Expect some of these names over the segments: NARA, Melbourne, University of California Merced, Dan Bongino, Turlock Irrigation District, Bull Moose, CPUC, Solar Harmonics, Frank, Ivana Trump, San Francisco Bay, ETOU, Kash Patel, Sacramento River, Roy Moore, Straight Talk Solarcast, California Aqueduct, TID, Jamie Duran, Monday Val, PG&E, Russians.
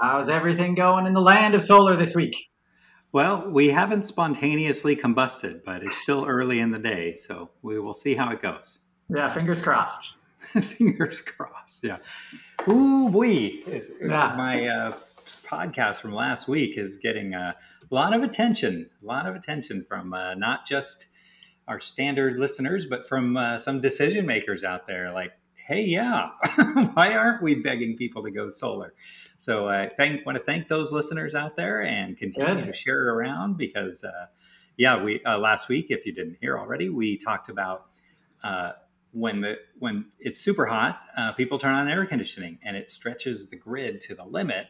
How's everything going in the land of solar this week? Well, we haven't spontaneously combusted, but it's still early in the day, so we will see how it goes. Yeah, fingers crossed. Fingers crossed, yeah. Ooh, wee. Yeah. My podcast from last week is getting a lot of attention from not just our standard listeners, but from some decision makers out there like, hey, yeah, why aren't we begging people to go solar? So I want to thank those listeners out there and continue to share it around because, we last week, if you didn't hear already, we talked about when it's super hot, people turn on air conditioning and it stretches the grid to the limit.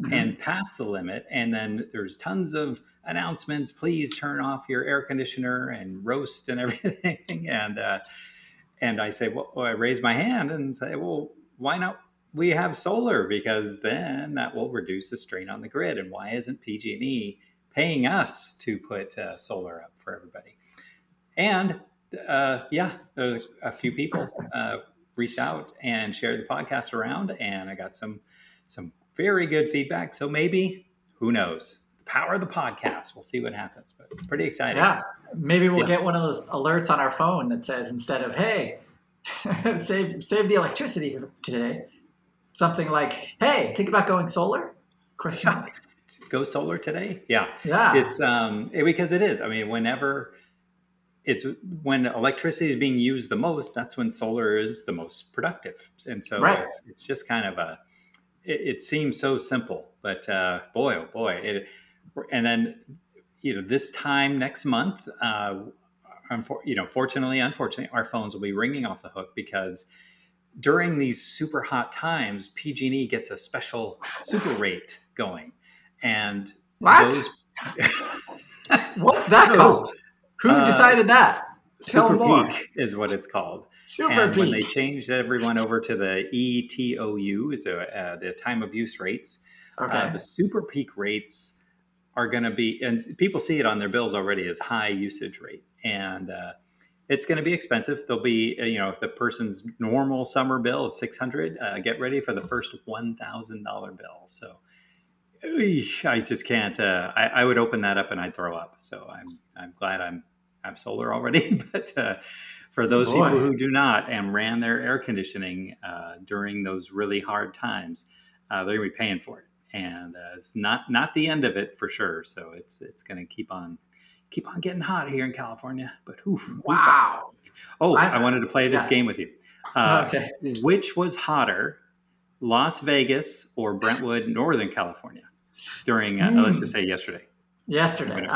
Mm-hmm. And past the limit. And then there's tons of announcements. Please turn off your air conditioner and roast and everything. And I say, well, I raise my hand and say, well, why not? We have solar because then that will reduce the strain on the grid. And why isn't PG&E paying us to put solar up for everybody? And there's a few people reached out and shared the podcast around, and I got some very good feedback. So maybe, who knows, the power of the podcast. We'll see what happens, but pretty exciting. Yeah, maybe we'll get one of those alerts on our phone that says, instead of, hey, save the electricity today, something like, hey, think about going solar? Question mark. Go solar today? Yeah. Yeah. It's because it is. I mean, when electricity is being used the most, that's when solar is the most productive. And so it's just kind of it seems so simple, but boy, oh boy. And then, this time next month, fortunately, unfortunately, our phones will be ringing off the hook because during these super hot times, PG&E gets a special super rate going. And what? What's that called? Who decided that? Super peak is what it's called. Super peak. When they changed everyone over to the ETOU, is the time of use rates. Okay. The super peak rates are going to be, and people see it on their bills already as high usage rate, and it's going to be expensive. There'll be, if the person's normal summer bill is $600, get ready for the first $1,000 bill. So I just can't. I would open that up and I'd throw up. So I'm glad I have solar already, but for those people who do not and ran their air conditioning during those really hard times, they're going to be paying for it, and it's not the end of it for sure. So it's going to keep on getting hot here in California. But wow! Oh, I wanted to play this game with you. Okay. Which was hotter, Las Vegas or Brentwood, Northern California, during let's just say yesterday? Yesterday, when it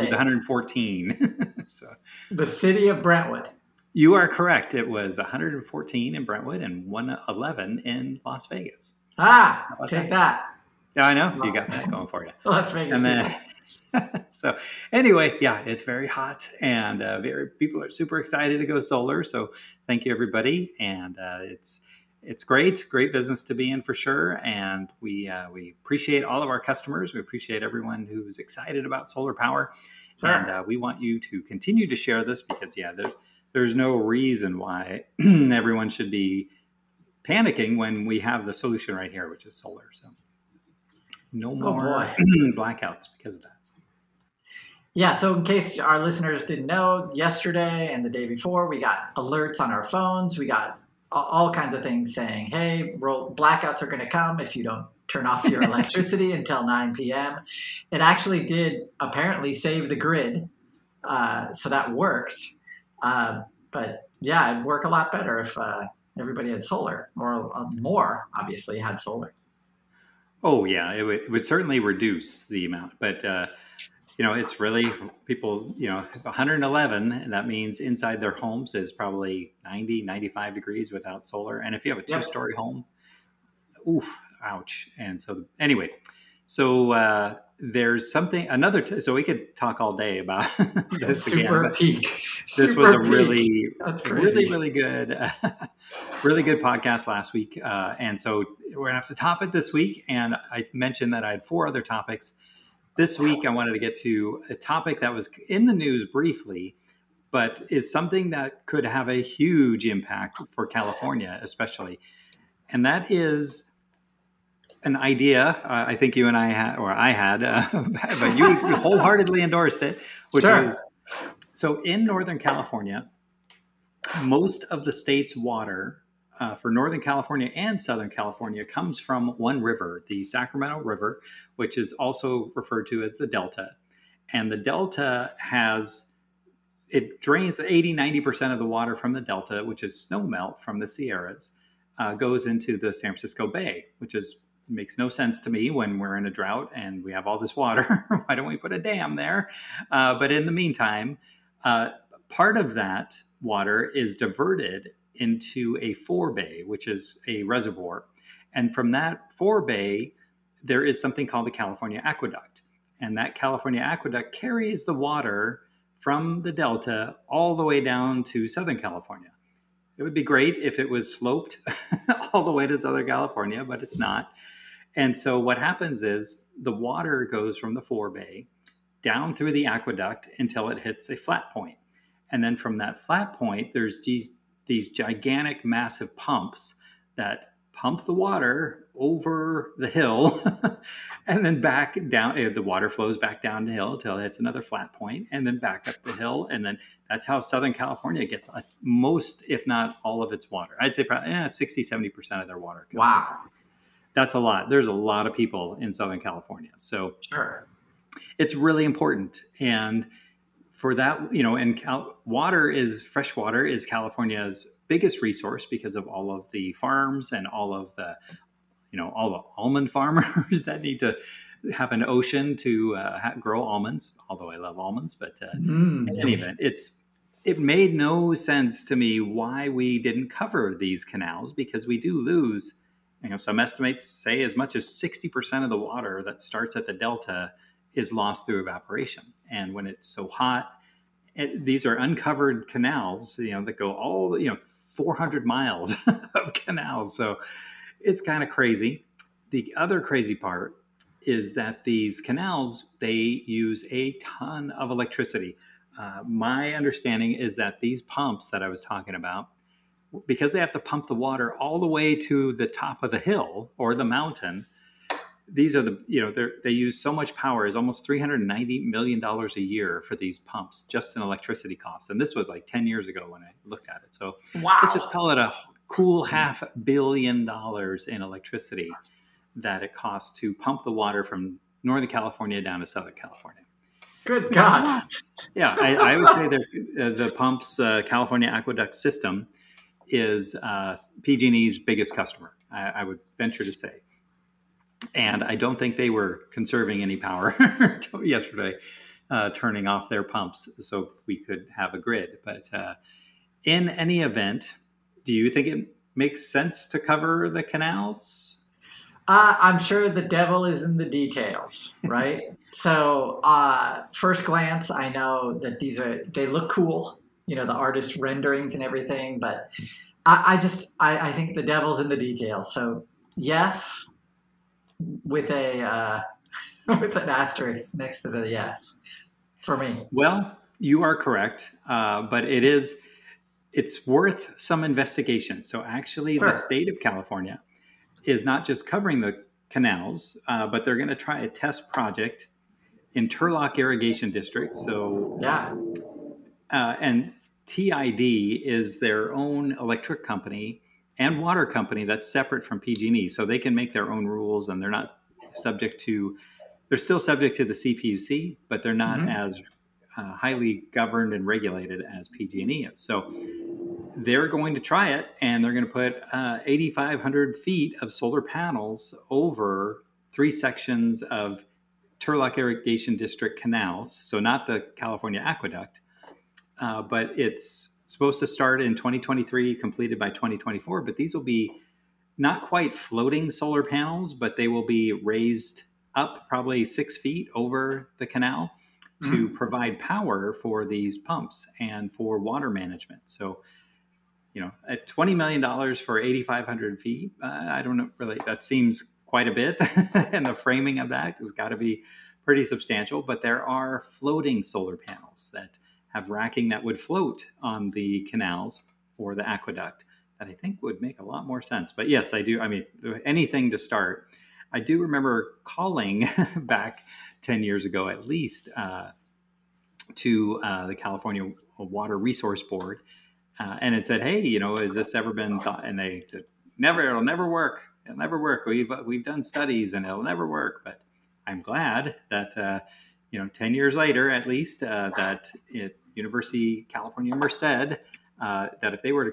was 114. So the city of Brentwood. You are correct. It was 114 in Brentwood and 111 in Las Vegas. Ah, take that. Yeah, I know. You got that going for you. Las Vegas. And then, so anyway, it's very hot and people are super excited to go solar. So thank you, everybody. And it's great business to be in for sure. And we appreciate all of our customers. We appreciate everyone who's excited about solar power. Sure. And we want you to continue to share this because, there's no reason why everyone should be panicking when we have the solution right here, which is solar. So no more blackouts because of that. Yeah, so in case our listeners didn't know, yesterday and the day before, we got alerts on our phones. We got all kinds of things saying, hey, blackouts are going to come if you don't turn off your electricity until 9 p.m. It actually did apparently save the grid, so that worked. But yeah, it'd work a lot better if everybody had solar, more obviously had solar. Oh yeah, it would certainly reduce the amount, but you know, it's really people, you know, 111, and that means inside their homes is probably 90, 95 degrees without solar. And if you have a two-story home, oof, ouch. And so anyway, so there's something, so we could talk all day about this. Super again, peak. This Super was a really, really, really good, really good podcast last week. And so we're gonna have to top it this week. And I mentioned that I had 4 other topics. This week, I wanted to get to a topic that was in the news briefly, but is something that could have a huge impact for California, especially. And that is an idea I think you and I had, or I had, but you wholeheartedly endorsed it, which is, so in Northern California, most of the state's water for Northern California and Southern California comes from one river, the Sacramento River, which is also referred to as the Delta. And the Delta it drains 80, 90% of the water from the Delta, which is snowmelt from the Sierras, goes into the San Francisco Bay, which makes no sense to me when we're in a drought and we have all this water. Why don't we put a dam there? But in the meantime, part of that water is diverted into a forebay, which is a reservoir. And from that forebay, there is something called the California Aqueduct. And that California Aqueduct carries the water from the Delta all the way down to Southern California. It would be great if it was sloped all the way to Southern California, but it's not. And so what happens is the water goes from the forebay down through the aqueduct until it hits a flat point. And then from that flat point, there's these gigantic, massive pumps that pump the water over the hill and then back down. The water flows back down the hill until it's another flat point and then back up the hill. And then that's how Southern California gets most, if not all of its water. I'd say probably 60, 70% of their water. Wow. That's a lot. There's a lot of people in Southern California. So it's really important. And for that, you know, and fresh water is California's biggest resource because of all of the farms and all of the, you know, all the almond farmers that need to have an ocean to grow almonds. Although I love almonds, but in any event, it made no sense to me why we didn't cover these canals, because we do lose, you know, some estimates say as much as 60% of the water that starts at the Delta is lost through evaporation. And when it's so hot, these are uncovered canals, you know, that go 400 miles of canals. So it's kind of crazy. The other crazy part is that these canals, they use a ton of electricity. My understanding is that these pumps that I was talking about, because they have to pump the water all the way to the top of the hill or the mountain, these are they use so much power. It's almost $390 million a year for these pumps, just in electricity costs. And this was like 10 years ago when I looked at it. So let's just call it a cool $500 million in electricity that it costs to pump the water from Northern California down to Southern California. Good God. Yeah, I would say that the pumps, California Aqueduct System is PG&E's biggest customer, I would venture to say. And I don't think they were conserving any power until yesterday, turning off their pumps so we could have a grid. But in any event, do you think it makes sense to cover the canals? I'm sure the devil is in the details, right? So first glance, I know that they look cool, you know, the artist renderings and everything. But I think the devil's in the details. So yes, with an asterisk next to the yes for me. Well, you are correct, but it's worth some investigation. So actually, the state of California is not just covering the canals, but they're going to try a test project in Turlock Irrigation District. So and TID is their own electric company and water company that's separate from PG&E. So they can make their own rules, and they're still subject to the CPUC, but they're not as highly governed and regulated as PG&E is. So they're going to try it, and they're going to put 8,500 feet of solar panels over three sections of Turlock Irrigation District canals. So not the California Aqueduct, but it's supposed to start in 2023, completed by 2024. But these will be not quite floating solar panels, but they will be raised up probably 6 feet over the canal to provide power for these pumps and for water management. So, you know, at $20 million for 8,500 feet, I don't know, really, that seems quite a bit. And the framing of that has got to be pretty substantial. But there are floating solar panels that have racking that would float on the canals or the aqueduct that I think would make a lot more sense. But yes, I do. I mean, anything to start. I do remember calling back 10 years ago, at least, to the California Water Resource Board. And it said, hey, you know, has this ever been thought? And they said, never, it'll never work. It'll never work. We've done studies and it'll never work. But I'm glad that, you know, 10 years later, at least, that University of California Merced, that if they were to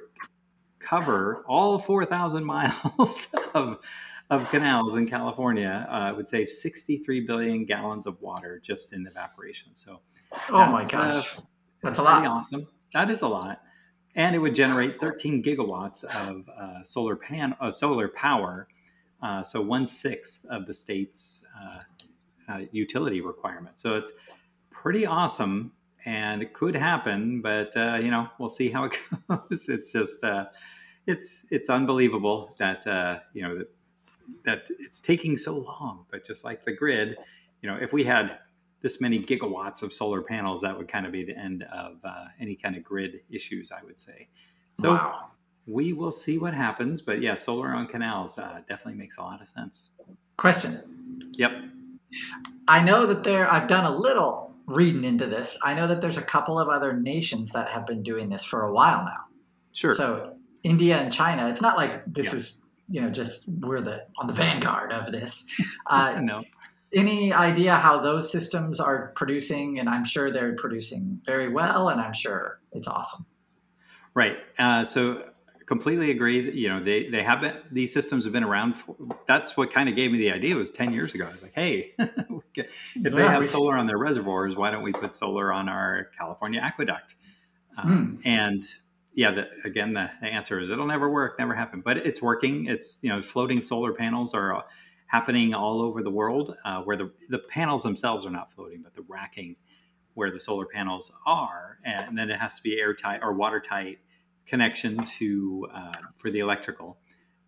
cover all 4,000 miles of canals in California, would save 63 billion gallons of water just in evaporation. So, oh my gosh, that's a lot. Awesome. That is a lot. And it would generate 13 gigawatts of solar power. So 1/6 of the state's utility requirement. So it's pretty awesome. And it could happen, but, you know, we'll see how it goes. It's just, it's unbelievable that, you know, that it's taking so long. But just like the grid, you know, if we had this many gigawatts of solar panels, that would kind of be the end of any kind of grid issues, I would say. So wow. We will see what happens. But yeah, solar on canals definitely makes a lot of sense. Question. Yep. I know that I've done a little reading into this. I know that there's a couple of other nations that have been doing this for a while now. Sure. So India and China, it's not like this is, you know, just we're on the vanguard of this. No. Any idea how those systems are producing? And I'm sure they're producing very well, and I'm sure it's awesome. Right. So completely agree that, you know, they have been, these systems have been around for, that's what kind of gave me the idea. It was 10 years ago. I was like, hey, they have solar on their reservoirs, why don't we put solar on our California aqueduct? And yeah, again, the answer is it'll never work, never happen, but it's working. It's, you know, floating solar panels are happening all over the world, where the panels themselves are not floating, but the racking where the solar panels are. And then it has to be airtight or watertight connection to for the electrical,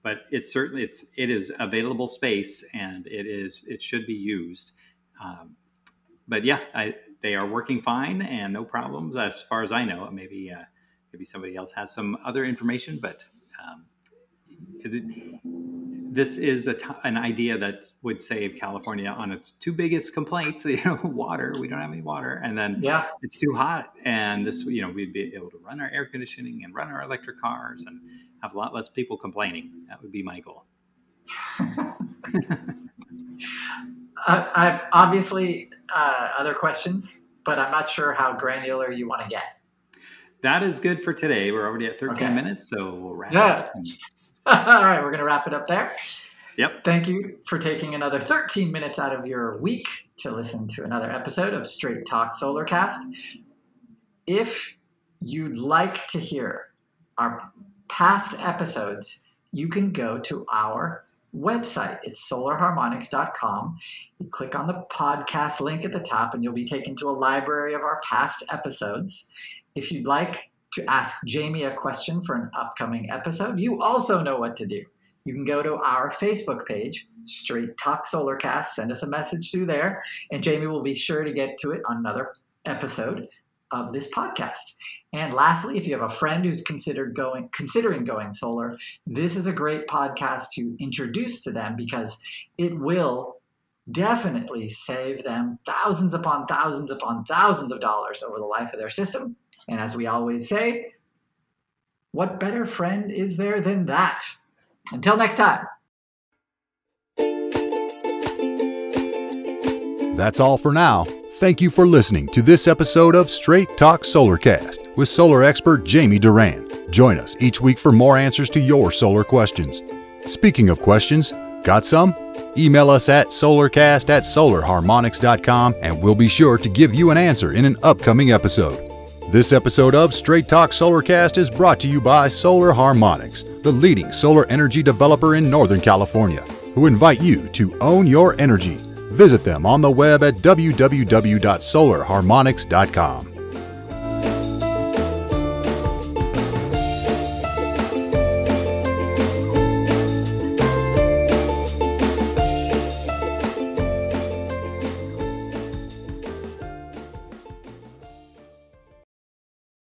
but it's certainly it is available space, and it should be used. But yeah, they are working fine and no problems as far as I know. Maybe maybe somebody else has some other information, but this is an idea that would save California on its two biggest complaints, you know, water. We don't have any water. And then it's too hot. And this, you know, we'd be able to run our air conditioning and run our electric cars and have a lot less people complaining. That would be my goal. I've obviously other questions, but I'm not sure how granular you want to get. That is good for today. We're already at 13 minutes, so we'll wrap it up. All right, we're going to wrap it up there. Yep. Thank you for taking another 13 minutes out of your week to listen to another episode of Straight Talk Solarcast. If you'd like to hear our past episodes, you can go to our website. It's solarharmonics.com. You click on the podcast link at the top, and you'll be taken to a library of our past episodes. If you'd like to ask Jamie a question for an upcoming episode, you also know what to do. You can go to our Facebook page, Straight Talk Solarcast, send us a message through there, and Jamie will be sure to get to it on another episode of this podcast. And lastly, if you have a friend who's considering going solar, this is a great podcast to introduce to them, because it will definitely save them thousands upon thousands upon thousands of dollars over the life of their system. And as we always say, what better friend is there than that? Until next time. That's all for now. Thank you for listening to this episode of Straight Talk Solarcast with solar expert Jamie Duran. Join us each week for more answers to your solar questions. Speaking of questions, got some? Email us at solarcast@solarharmonics.com and we'll be sure to give you an answer in an upcoming episode. This episode of Straight Talk Solarcast is brought to you by Solar Harmonics, the leading solar energy developer in Northern California, who invite you to own your energy. Visit them on the web at www.solarharmonics.com.